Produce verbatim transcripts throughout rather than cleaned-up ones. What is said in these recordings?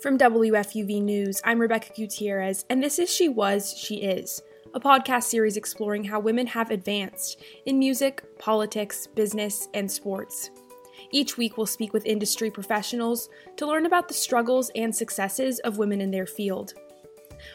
From W F U V News, I'm Rebecca Gutierrez, and this is She Was, She Is, a podcast series exploring how women have advanced in music, politics, business, and sports. Each week, we'll speak with industry professionals to learn about the struggles and successes of women in their field.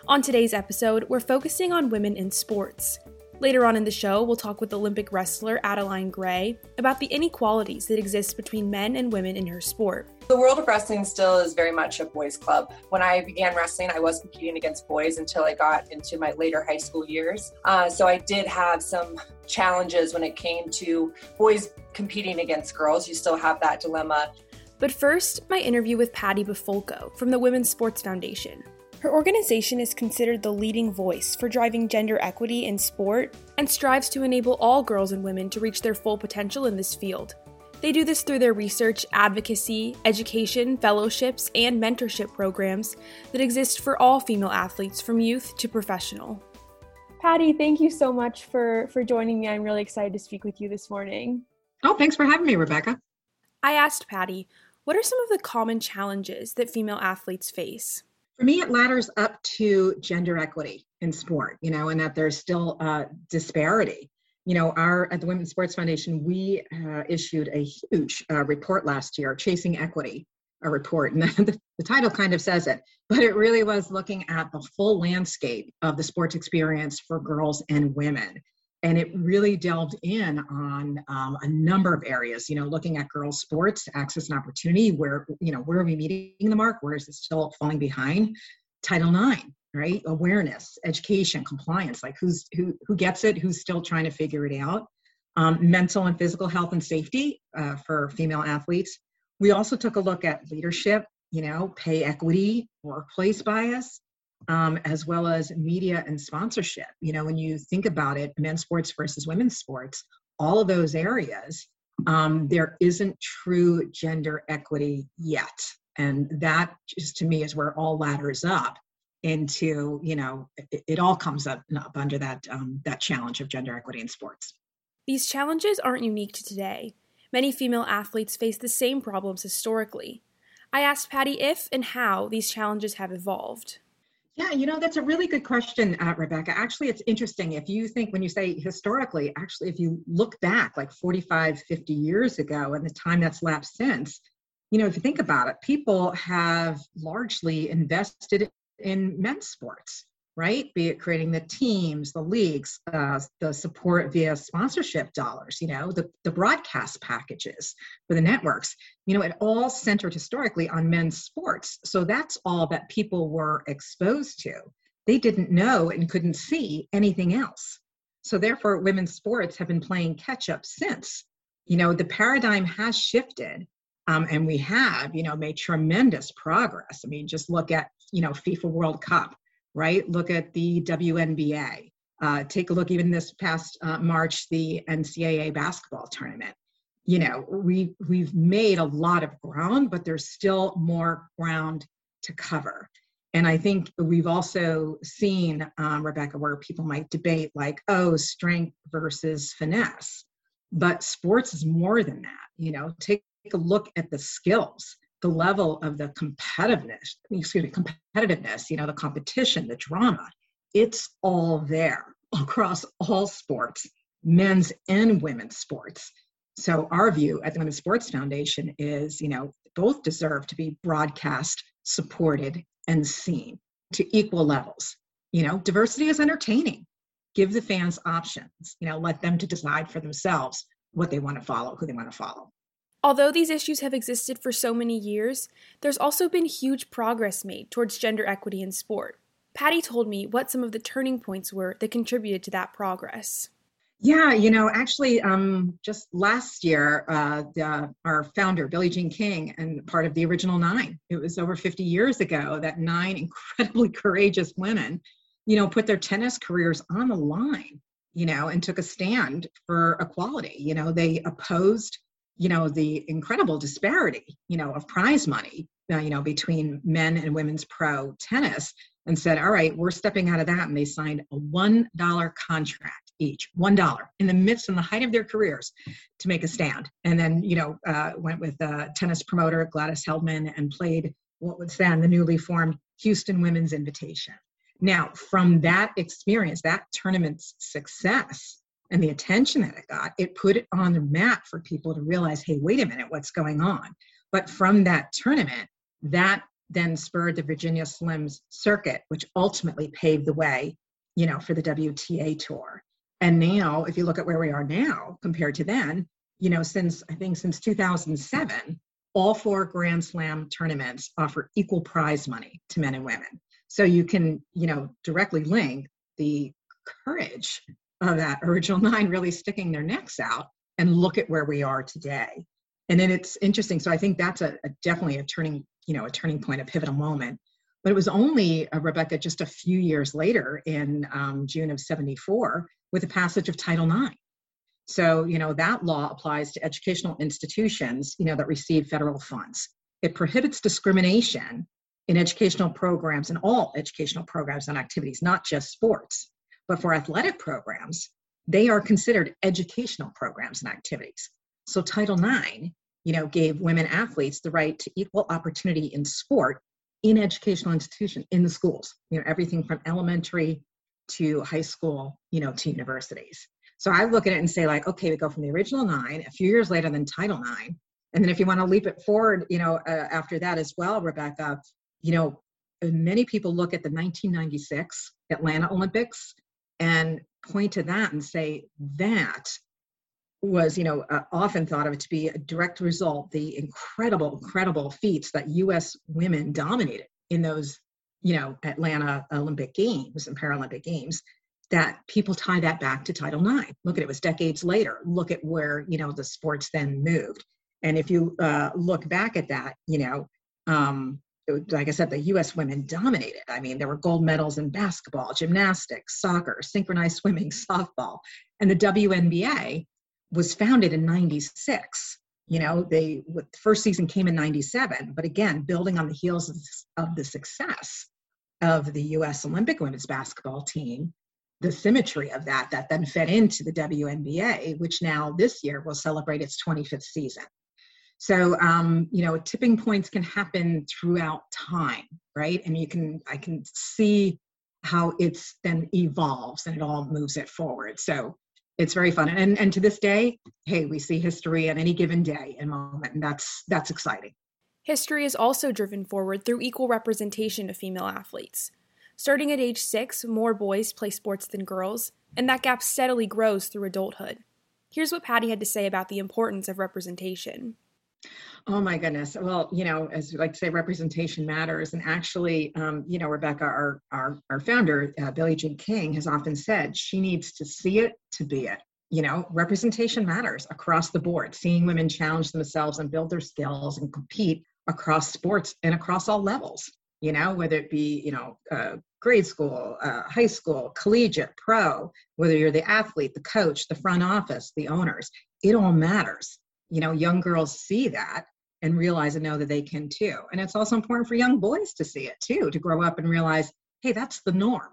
On today's episode, we're focusing on women in sports. Later on in the show, we'll talk with Olympic wrestler Adeline Gray about the inequalities that exist between men and women in her sport. The world of wrestling still is very much a boys' club. When I began wrestling, I was competing against boys until I got into my later high school years. Uh, so I did have some challenges when it came to boys competing against girls. You still have that dilemma. But first, my interview with Patty Bufolco from the Women's Sports Foundation. Her organization is considered the leading voice for driving gender equity in sport and strives to enable all girls and women to reach their full potential in this field. They do this through their research, advocacy, education, fellowships, and mentorship programs that exist for all female athletes from youth to professional. Patty, thank you so much for, for joining me. I'm really excited to speak with you this morning. Oh, thanks for having me, Rebecca. I asked Patty, what are some of the common challenges that female athletes face? For me, it ladders up to gender equity in sport, you know, and that there's still uh, disparity. You know, our at the Women's Sports Foundation, we uh, issued a huge uh, report last year, Chasing Equity, a report, and the, the title kind of says it, but it really was looking at the full landscape of the sports experience for girls and women. And it really delved in on um, a number of areas, you know, looking at girls' sports, access and opportunity, where, you know, where are we meeting the mark? Where is it still falling behind? Title nine, right? Awareness, education, compliance, like who's who who gets it, who's still trying to figure it out. Um, mental and physical health and safety uh, for female athletes. We also took a look at leadership, you know, pay equity, workplace bias, Um, as well as media and sponsorship. You know, when you think about it, men's sports versus women's sports, all of those areas, um, there isn't true gender equity yet. And that just to me is where it all ladders up into, you know, it, it all comes up, up under that, um, that challenge of gender equity in sports. These challenges aren't unique to today. Many female athletes face the same problems historically. I asked Patty if and how these challenges have evolved. Yeah, you know, that's a really good question, uh, Rebecca. Actually, it's interesting. If you think when you say historically, actually, if you look back like forty-five, fifty years ago and the time that's lapsed since, you know, if you think about it, people have largely invested in men's sports, right? Be it creating the teams, the leagues, uh, the support via sponsorship dollars, you know, the, the broadcast packages for the networks, you know, it all centered historically on men's sports. So that's all that people were exposed to. They didn't know and couldn't see anything else. So therefore, women's sports have been playing catch up since. You know, the paradigm has shifted. Um, and we have, you know, made tremendous progress. I mean, just look at, you know, FIFA World Cup, right? Look at the W N B A. Uh, take a look even this past uh, March, the N C double A basketball tournament. You know, we, we've made a lot of ground, but there's still more ground to cover. And I think we've also seen, um, Rebecca, where people might debate like, oh, strength versus finesse. But sports is more than that. You know, take a look at the skills, the level of the competitiveness, excuse me, competitiveness, you know, the competition, the drama, it's all there across all sports, men's and women's sports. So our view at the Women's Sports Foundation is, you know, both deserve to be broadcast, supported, and seen to equal levels. You know, diversity is entertaining. Give the fans options, you know, let them to decide for themselves what they want to follow, who they want to follow. Although these issues have existed for so many years, there's also been huge progress made towards gender equity in sport. Patty told me what some of the turning points were that contributed to that progress. Yeah, you know, actually, um, just last year, uh, the, our founder, Billie Jean King, and part of the original nine, it was over fifty years ago that nine incredibly courageous women, you know, put their tennis careers on the line, you know, and took a stand for equality. You know, they opposed you know, the incredible disparity, you know, of prize money, you know, between men and women's pro tennis and said, all right, we're stepping out of that. And they signed a one dollar contract each, one dollar in the midst and the height of their careers to make a stand. And then, you know, uh, went with a tennis promoter, Gladys Heldman, and played what was then the newly formed Houston Women's Invitation. Now, from that experience, that tournament's success and the attention that it got, it put it on the map for people to realize, hey, wait a minute, what's going on? But from that tournament, that then spurred the Virginia Slims circuit, which ultimately paved the way, you know, for the W T A tour. And now, if you look at where we are now compared to then, you know, since, I think since two thousand seven, all four Grand Slam tournaments offer equal prize money to men and women. So you can, you know, directly link the courage of that original nine really sticking their necks out and look at where we are today. And then it's interesting. So I think that's a, a definitely a turning, you know, a turning point, a pivotal moment. But it was only, uh, Rebecca, just a few years later in um, June of seventy-four with the passage of Title nine. So, you know, that law applies to educational institutions, you know, that receive federal funds. It prohibits discrimination in educational programs and all educational programs and activities, not just sports, but for athletic programs, they are considered educational programs and activities. So Title nine, you know, gave women athletes the right to equal opportunity in sport in educational institution, in the schools, you know, everything from elementary to high school, you know, to universities. So I look at it and say, like, okay, we go from the original nine, a few years later than Title nine. And then if you want to leap it forward, you know, uh, after that as well, Rebecca, you know, many people look at the nineteen ninety-six Atlanta Olympics and point to that and say that was, you know, uh, often thought of it to be a direct result, the incredible, incredible feats that U S women dominated in those, you know, Atlanta Olympic Games and Paralympic Games, that people tie that back to Title nine. Look at it, it was decades later. Look at where, you know, the sports then moved. And if you uh, look back at that, you know, um, it, like I said, the U S women dominated. I mean, there were gold medals in basketball, gymnastics, soccer, synchronized swimming, softball, and the W N B A was founded in ninety-six. You know, they the first season came in ninety-seven, but again, building on the heels of, of the success of the U S Olympic women's basketball team, the symmetry of that, that then fed into the W N B A, which now this year will celebrate its twenty-fifth season. So, um, you know, tipping points can happen throughout time, right? And you can, I can see how it's then evolves and it all moves it forward. So it's very fun. And and to this day, hey, we see history on any given day and moment, and that's that's exciting. History is also driven forward through equal representation of female athletes. Starting at age six, more boys play sports than girls, and that gap steadily grows through adulthood. Here's what Patty had to say about the importance of representation. Oh my goodness. Well, you know, as we like to say, representation matters. And actually, um, you know, Rebecca, our our, our founder, uh, Billie Jean King, has often said she needs to see it to be it. You know, representation matters across the board, seeing women challenge themselves and build their skills and compete across sports and across all levels, you know, whether it be, you know, uh, grade school, uh, high school, collegiate, pro, whether you're the athlete, the coach, the front office, the owners, it all matters. You know, young girls see that and realize and know that they can too. And it's also important for young boys to see it too, to grow up and realize, hey, that's the norm.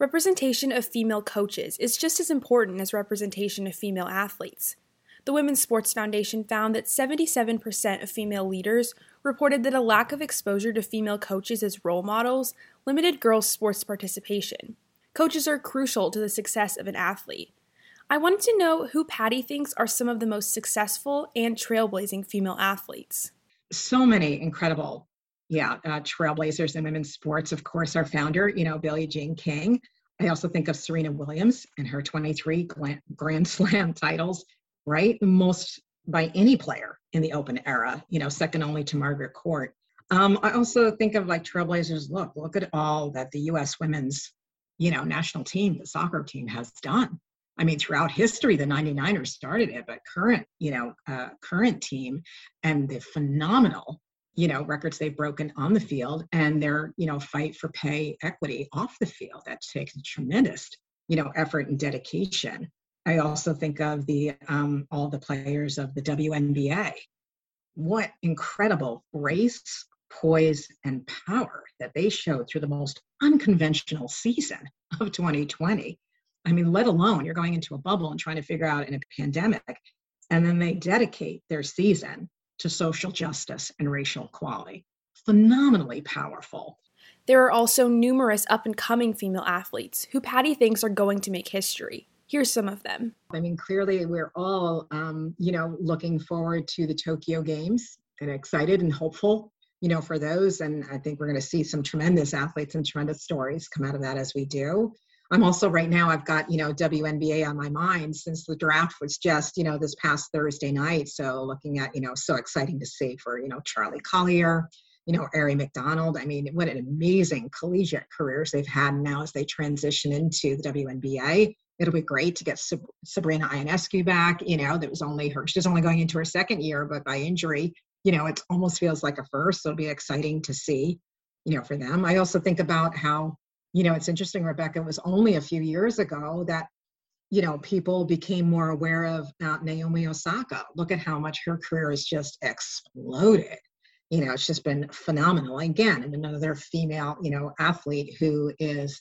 Representation of female coaches is just as important as representation of female athletes. The Women's Sports Foundation found that seventy-seven percent of female leaders reported that a lack of exposure to female coaches as role models limited girls' sports participation. Coaches are crucial to the success of an athlete. I wanted to know who Patty thinks are some of the most successful and trailblazing female athletes. So many incredible, yeah, uh, trailblazers in women's sports. Of course, our founder, you know, Billie Jean King. I also think of Serena Williams and her twenty-three Grand Slam titles, right? Most by any player in the open era, you know, second only to Margaret Court. Um, I also think of like trailblazers. Look, look at all that the U S women's, you know, national team, the soccer team has done. I mean, throughout history, the ninety-niners started it, but current, you know, uh, current team and the phenomenal, you know, records they've broken on the field and their, you know, fight for pay equity off the field. That takes tremendous, you know, effort and dedication. I also think of the, um, all the players of the W N B A. What incredible grace, poise, and power that they showed through the most unconventional season of twenty twenty. I mean, let alone you're going into a bubble and trying to figure out in a pandemic, and then they dedicate their season to social justice and racial equality. phenomenally powerful. There are also numerous up-and-coming female athletes who Patty thinks are going to make history. Here's some of them. I mean, clearly we're all, um, you know, looking forward to the Tokyo Games and excited and hopeful, you know, for those. And I think we're going to see some tremendous athletes and tremendous stories come out of that as we do. I'm also right now, I've got, you know, W N B A on my mind since the draft was just, you know, this past Thursday night. So looking at, you know, so exciting to see for, you know, Charlie Collier, you know, Ari McDonald. I mean, what an amazing collegiate careers they've had now as they transition into the W N B A. It'll be great to get Sab- Sabrina Ionescu back. You know, that was only her, she's only going into her second year, but by injury, you know, it almost feels like a first. So it'll be exciting to see, you know, for them. I also think about how, you know, it's interesting, Rebecca, it was only a few years ago that, you know, people became more aware of uh, Naomi Osaka. Look at how much her career has just exploded. You know, it's just been phenomenal. Again, and another female, you know, athlete who is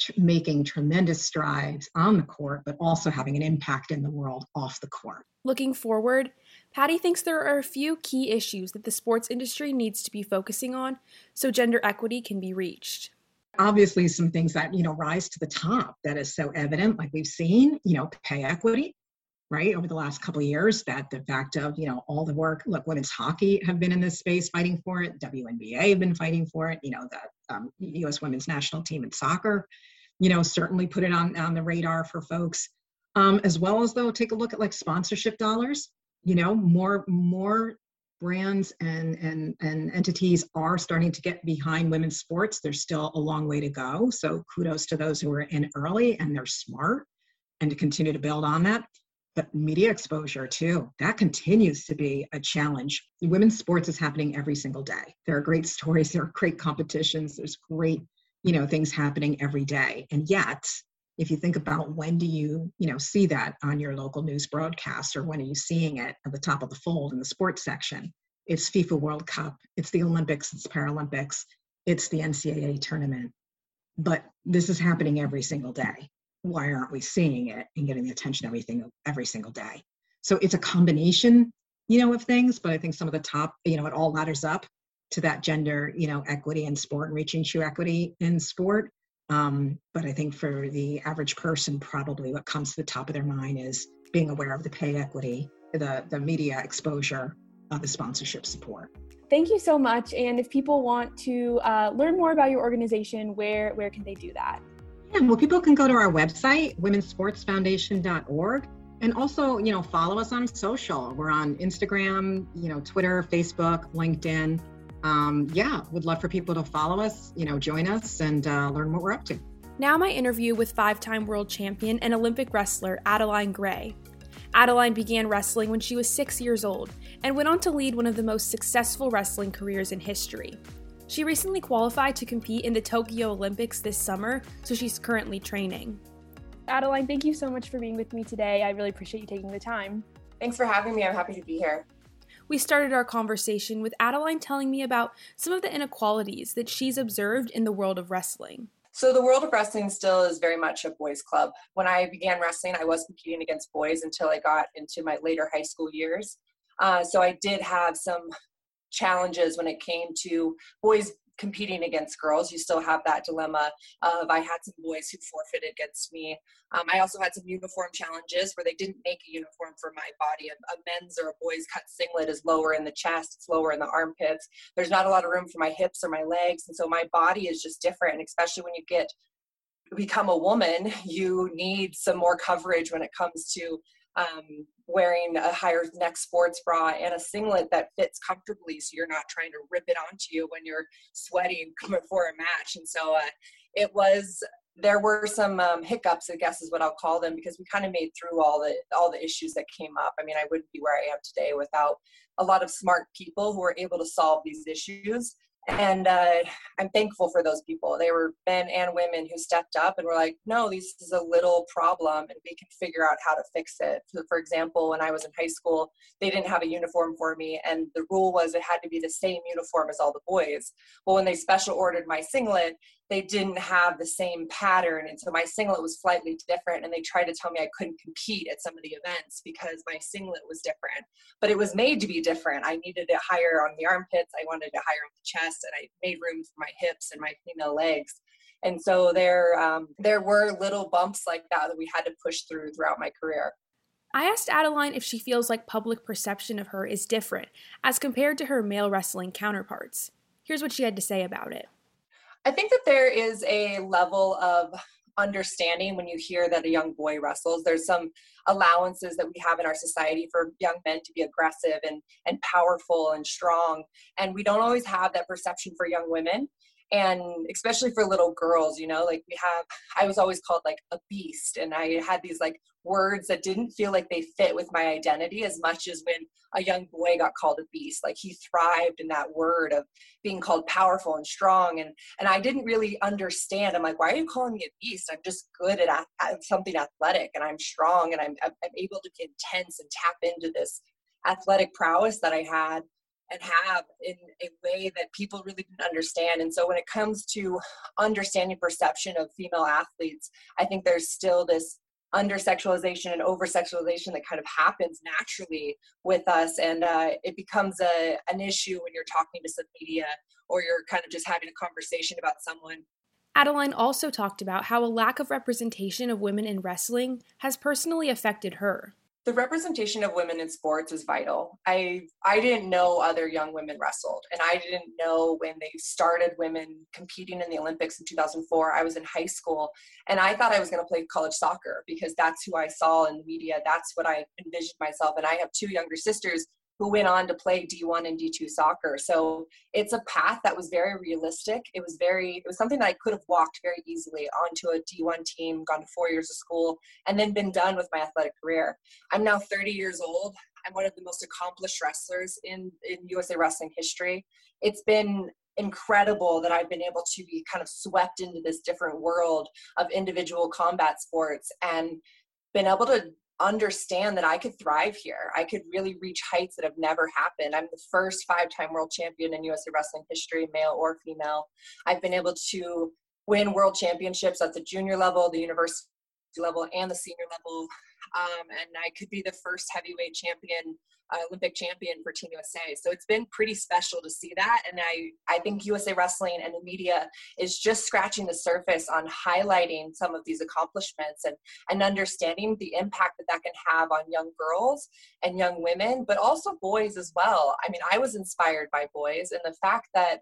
tr- making tremendous strides on the court, but also having an impact in the world off the court. Looking forward, Patty thinks there are a few key issues that the sports industry needs to be focusing on so gender equity can be reached. Obviously, some things that, you know, rise to the top that is so evident, like we've seen, you know, pay equity, right? Over the last couple of years, that the fact of, you know, all the work, look, women's hockey have been in this space fighting for it. W N B A have been fighting for it. You know, the um, U S women's national team in soccer, you know, certainly put it on, on the radar for folks, um, as well as though take a look at like sponsorship dollars, you know, more, more brands and, and, and entities are starting to get behind women's sports. There's still a long way to go. So kudos to those who are in early and they're smart and to continue to build on that. But media exposure too, that continues to be a challenge. Women's sports is happening every single day. There are great stories, there are great competitions, there's great, you know, things happening every day. And yet, if you think about when do you, you know, see that on your local news broadcast or when are you seeing it at the top of the fold in the sports section? It's FIFA World Cup, it's the Olympics, it's Paralympics, it's the N C double A tournament. But this is happening every single day. Why aren't we seeing it and getting the attention everything every single day? So it's a combination, you know, of things, but I think some of the top, you know, it all ladders up to that gender, you know, equity in sport and reaching true equity in sport. Um, but I think for the average person, probably what comes to the top of their mind is being aware of the pay equity, the, the media exposure, uh, the sponsorship support. Thank you so much. And if people want to uh, learn more about your organization, where, where can they do that? Yeah, well, people can go to our website, women's sports foundation dot org, and also, you know, follow us on social. We're on Instagram, you know, Twitter, Facebook, LinkedIn. Um, yeah, would love for people to follow us, you know, join us and uh, learn what we're up to. Now my interview with five-time world champion and Olympic wrestler Adeline Gray. Adeline began wrestling when she was six years old and went on to lead one of the most successful wrestling careers in history. She recently qualified to compete in the Tokyo Olympics this summer, so she's currently training. Adeline, thank you so much for being with me today. I really appreciate you taking the time. Thanks for having me. I'm happy to be here. We started our conversation with Adeline telling me about some of the inequalities that she's observed in the world of wrestling. So the world of wrestling still is very much a boys' club. When I began wrestling, I was competing against boys until I got into my later high school years. Uh, so I did have some challenges when it came to boys competing against girls. You still have that dilemma of I had some boys who forfeited against me. Um, I also had some uniform challenges where they didn't make a uniform for my body. A, a men's or a boys cut singlet is lower in the chest, it's lower in the armpits. There's not a lot of room for my hips or my legs. And so my body is just different. And especially when you get become a woman, you need some more coverage when it comes to um, wearing a higher neck sports bra and a singlet that fits comfortably so you're not trying to rip it onto you when you're sweating before a match. And so uh, it was, there were some um, hiccups, I guess is what I'll call them, because we kind of made through all the all the issues that came up. I mean, I wouldn't be where I am today without a lot of smart people who were able to solve these issues. And uh, I'm thankful for those people. They were men and women who stepped up and were like, no, this is a little problem and we can figure out how to fix it. So for example, when I was in high school, they didn't have a uniform for me. And the rule was it had to be the same uniform as all the boys. Well, when they special ordered my singlet, they didn't have the same pattern. And so my singlet was slightly different, and they tried to tell me I couldn't compete at some of the events because my singlet was different, but it was made to be different. I needed it higher on the armpits. I wanted it higher on the chest, and I made room for my hips and my female legs. And so there, um, there were little bumps like that that we had to push through throughout my career. I asked Adeline if she feels like public perception of her is different as compared to her male wrestling counterparts. Here's what she had to say about it. I think that there is a level of understanding when you hear that a young boy wrestles. There's some allowances that we have in our society for young men to be aggressive and, and powerful and strong. And we don't always have that perception for young women. And especially for little girls, you know, like we have, I was always called like a beast. And I had these like words that didn't feel like they fit with my identity as much as when a young boy got called a beast. Like he thrived in that word of being called powerful and strong. And and I didn't really understand. I'm like, why are you calling me a beast? I'm just good at, at something athletic, and I'm strong, and I'm I'm able to get intense and tap into this athletic prowess that I had and have in a way that people really didn't understand. And so when it comes to understanding perception of female athletes, I think there's still this under-sexualization and over-sexualization that kind of happens naturally with us. And uh, it becomes a, an issue when you're talking to some media or you're kind of just having a conversation about someone. Adeline also talked about how a lack of representation of women in wrestling has personally affected her. The representation of women in sports is vital. I I didn't know other young women wrestled, and I didn't know when they started women competing in the Olympics in two thousand four. I was in high school, and I thought I was going to play college soccer because that's who I saw in the media. That's what I envisioned myself. And I have two younger sisters who went on to play D one and D two soccer. So it's a path that was very realistic. It was very, it was something that I could have walked very easily onto a D one team, gone to four years of school, and then been done with my athletic career. I'm now thirty years old. I'm one of the most accomplished wrestlers in, in U S A Wrestling history. It's been incredible that I've been able to be kind of swept into this different world of individual combat sports and been able to understand that I could thrive here. I could really reach heights that have never happened. I'm the first five-time world champion in U S A Wrestling history, male or female. I've been able to win world championships at the junior level, the university level, and the senior level. Um, and I could be the first heavyweight champion, uh, Olympic champion for Team U S A. So it's been pretty special to see that. And I, I think U S A Wrestling and the media is just scratching the surface on highlighting some of these accomplishments and, and understanding the impact that that can have on young girls and young women, but also boys as well. I mean, I was inspired by boys, and the fact that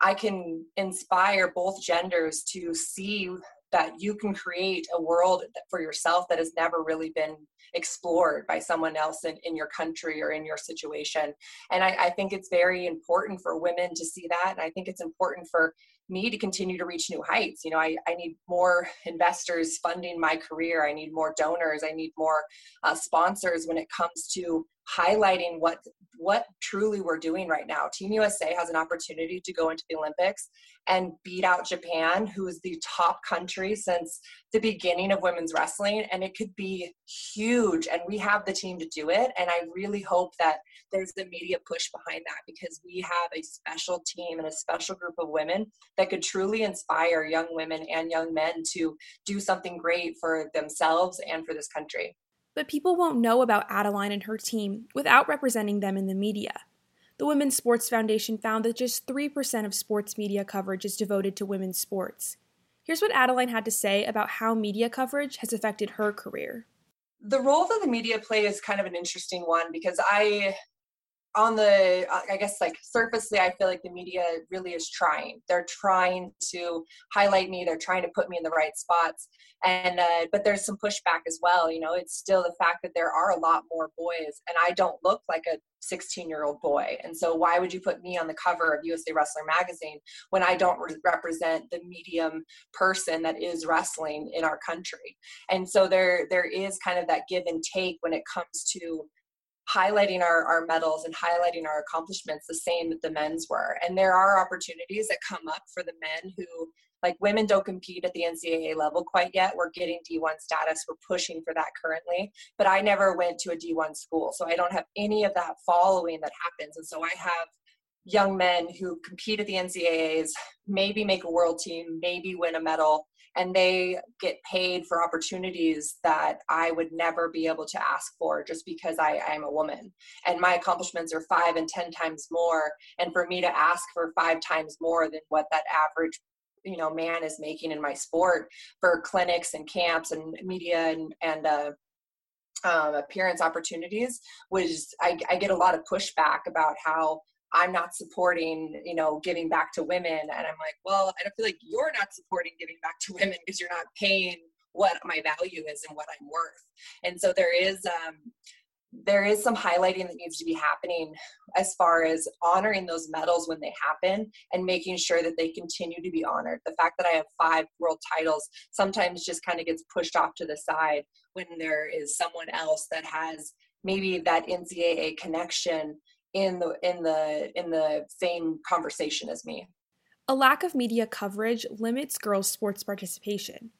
I can inspire both genders to see that you can create a world for yourself that has never really been explored by someone else in, in your country or in your situation. And I, I think it's very important for women to see that. And I think it's important for me to continue to reach new heights. You know, I, I need more investors funding my career. I need more donors. I need more uh, sponsors when it comes to highlighting what what truly we're doing right now. Team U S A has an opportunity to go into the Olympics and beat out Japan, who is the top country since the beginning of women's wrestling, and it could be huge, and we have the team to do it. And I really hope that there's a media push behind that, because we have a special team and a special group of women that could truly inspire young women and young men to do something great for themselves and for this country. But people won't know about Adeline and her team without representing them in the media. The Women's Sports Foundation found that just three percent of sports media coverage is devoted to women's sports. Here's what Adeline had to say about how media coverage has affected her career. The role that the media play is kind of an interesting one, because I, on the, I guess like surfacely, I feel like the media really is trying. They're trying to highlight me. They're trying to put me in the right spots. And, uh, but there's some pushback as well. You know, it's still the fact that there are a lot more boys, and I don't look like a sixteen year old boy. And so why would you put me on the cover of U S A Wrestler Magazine when I don't re- represent the medium person that is wrestling in our country? And so there, there is kind of that give and take when it comes to highlighting our, our medals and highlighting our accomplishments, the same that the men's were. And there are opportunities that come up for the men who, like, women don't compete at the N C double A level quite yet. We're getting D one status. We're pushing for that currently. But I never went to a D one school, so I don't have any of that following that happens. And so I have young men who compete at the N C A As, maybe make a world team, maybe win a medal, and they get paid for opportunities that I would never be able to ask for just because I am a woman. And my accomplishments are five and ten times more. And for me to ask for five times more than what that average, you know, man is making in my sport for clinics and camps and media and, and, uh, um, appearance opportunities was, I, I get a lot of pushback about how I'm not supporting, you know, giving back to women. And I'm like, well, I don't feel like you're not supporting giving back to women because you're not paying what my value is and what I'm worth. And so there is, um, there is some highlighting that needs to be happening as far as honoring those medals when they happen and making sure that they continue to be honored. The fact that I have five world titles sometimes just kind of gets pushed off to the side when there is someone else that has maybe that N C A A connection in the in the in the same conversation as me. A lack of media coverage limits girls' sports participation.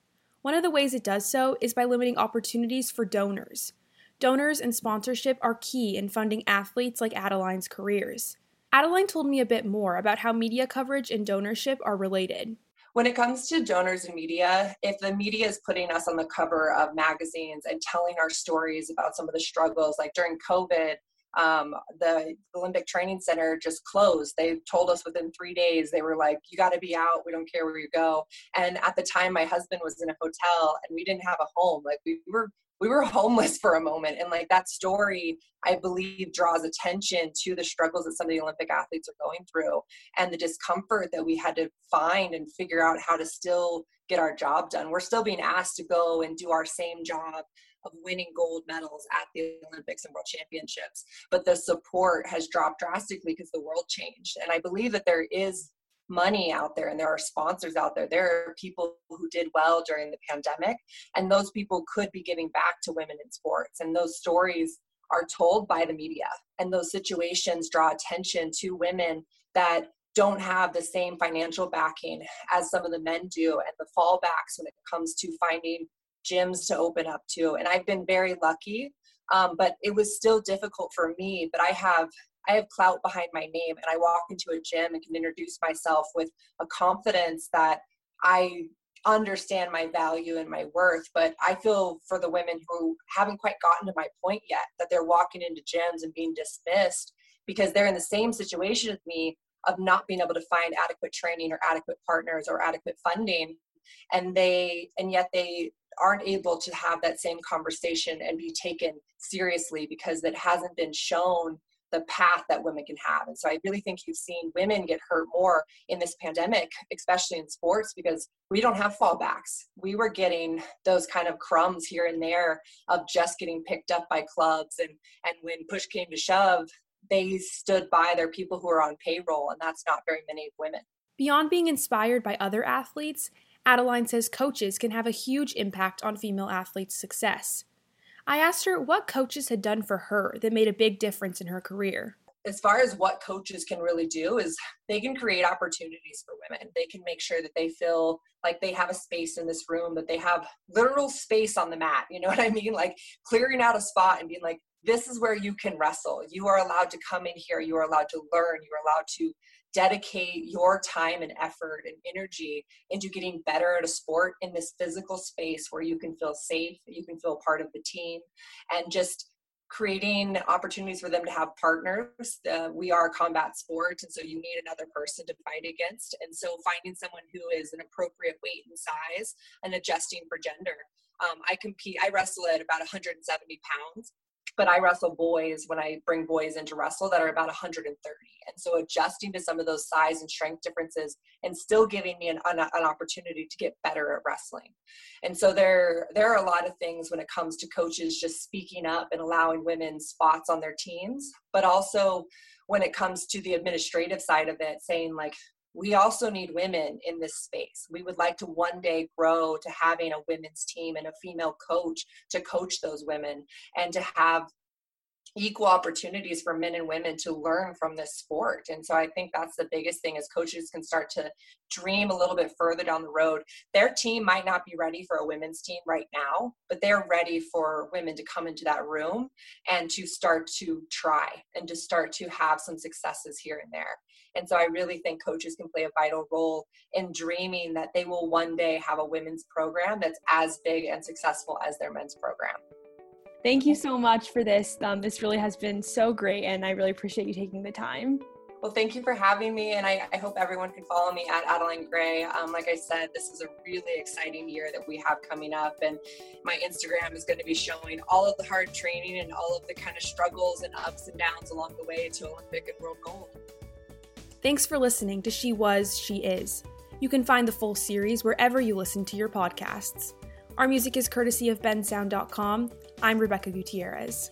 One of the ways it does so is by limiting opportunities for donors. Donors and sponsorship are key in funding athletes like Adeline's careers. Adeline told me a bit more about how media coverage and donorship are related. When it comes to donors and media, if the media is putting us on the cover of magazines and telling our stories about some of the struggles, like during COVID, um, the Olympic Training Center just closed. They told us within three days, they were like, you got to be out. We don't care where you go. And at the time, my husband was in a hotel and we didn't have a home. Like we were We were homeless for a moment. And like that story, I believe, draws attention to the struggles that some of the Olympic athletes are going through and the discomfort that we had to find and figure out how to still get our job done. We're still being asked to go and do our same job of winning gold medals at the Olympics and World Championships. But the support has dropped drastically because the world changed. And I believe that there is money out there and there are sponsors out there. There are people who did well during the pandemic, and those people could be giving back to women in sports. And those stories are told by the media, and those situations draw attention to women that don't have the same financial backing as some of the men do, and the fallbacks when it comes to finding gyms to open up to. And I've been very lucky, um, but it was still difficult for me, but I have I have clout behind my name, and I walk into a gym and can introduce myself with a confidence that I understand my value and my worth. But I feel for the women who haven't quite gotten to my point yet, that they're walking into gyms and being dismissed because they're in the same situation as me of not being able to find adequate training or adequate partners or adequate funding. And they, and yet they aren't able to have that same conversation and be taken seriously because it hasn't been shown the path that women can have. And so I really think you've seen women get hurt more in this pandemic, especially in sports, because we don't have fallbacks. We were getting those kind of crumbs here and there of just getting picked up by clubs. And, and when push came to shove, they stood by their people who are on payroll, and that's not very many women. Beyond being inspired by other athletes, Adeline says coaches can have a huge impact on female athletes' success. I asked her what coaches had done for her that made a big difference in her career. As far as what coaches can really do is they can create opportunities for women. They can make sure that they feel like they have a space in this room, that they have literal space on the mat. You know what I mean? Like clearing out a spot and being like, this is where you can wrestle. You are allowed to come in here. You are allowed to learn. You are allowed to dedicate your time and effort and energy into getting better at a sport in this physical space where you can feel safe, you can feel part of the team, and just creating opportunities for them to have partners. Uh, we are a combat sport, and so you need another person to fight against. And so finding someone who is an appropriate weight and size and adjusting for gender. Um, I compete, I wrestle at about one hundred seventy pounds. But I wrestle boys when I bring boys into wrestle that are about one hundred thirty. And so adjusting to some of those size and strength differences and still giving me an, an, an opportunity to get better at wrestling. And so there, there are a lot of things when it comes to coaches just speaking up and allowing women spots on their teams, but also when it comes to the administrative side of it, saying like, we also need women in this space. We would like to one day grow to having a women's team and a female coach to coach those women and to have equal opportunities for men and women to learn from this sport. And so I think that's the biggest thing is coaches can start to dream a little bit further down the road. Their team might not be ready for a women's team right now, but they're ready for women to come into that room and to start to try and to start to have some successes here and there. And so I really think coaches can play a vital role in dreaming that they will one day have a women's program that's as big and successful as their men's program. Thank you so much for this. Um, this really has been so great, and I really appreciate you taking the time. Well, thank you for having me, and I, I hope everyone can follow me at Adeline Gray. Um, like I said, this is a really exciting year that we have coming up, and my Instagram is going to be showing all of the hard training and all of the kind of struggles and ups and downs along the way to Olympic and world gold. Thanks for listening to She Was, She Is. You can find the full series wherever you listen to your podcasts. Our music is courtesy of bensound dot com. I'm Rebecca Gutierrez.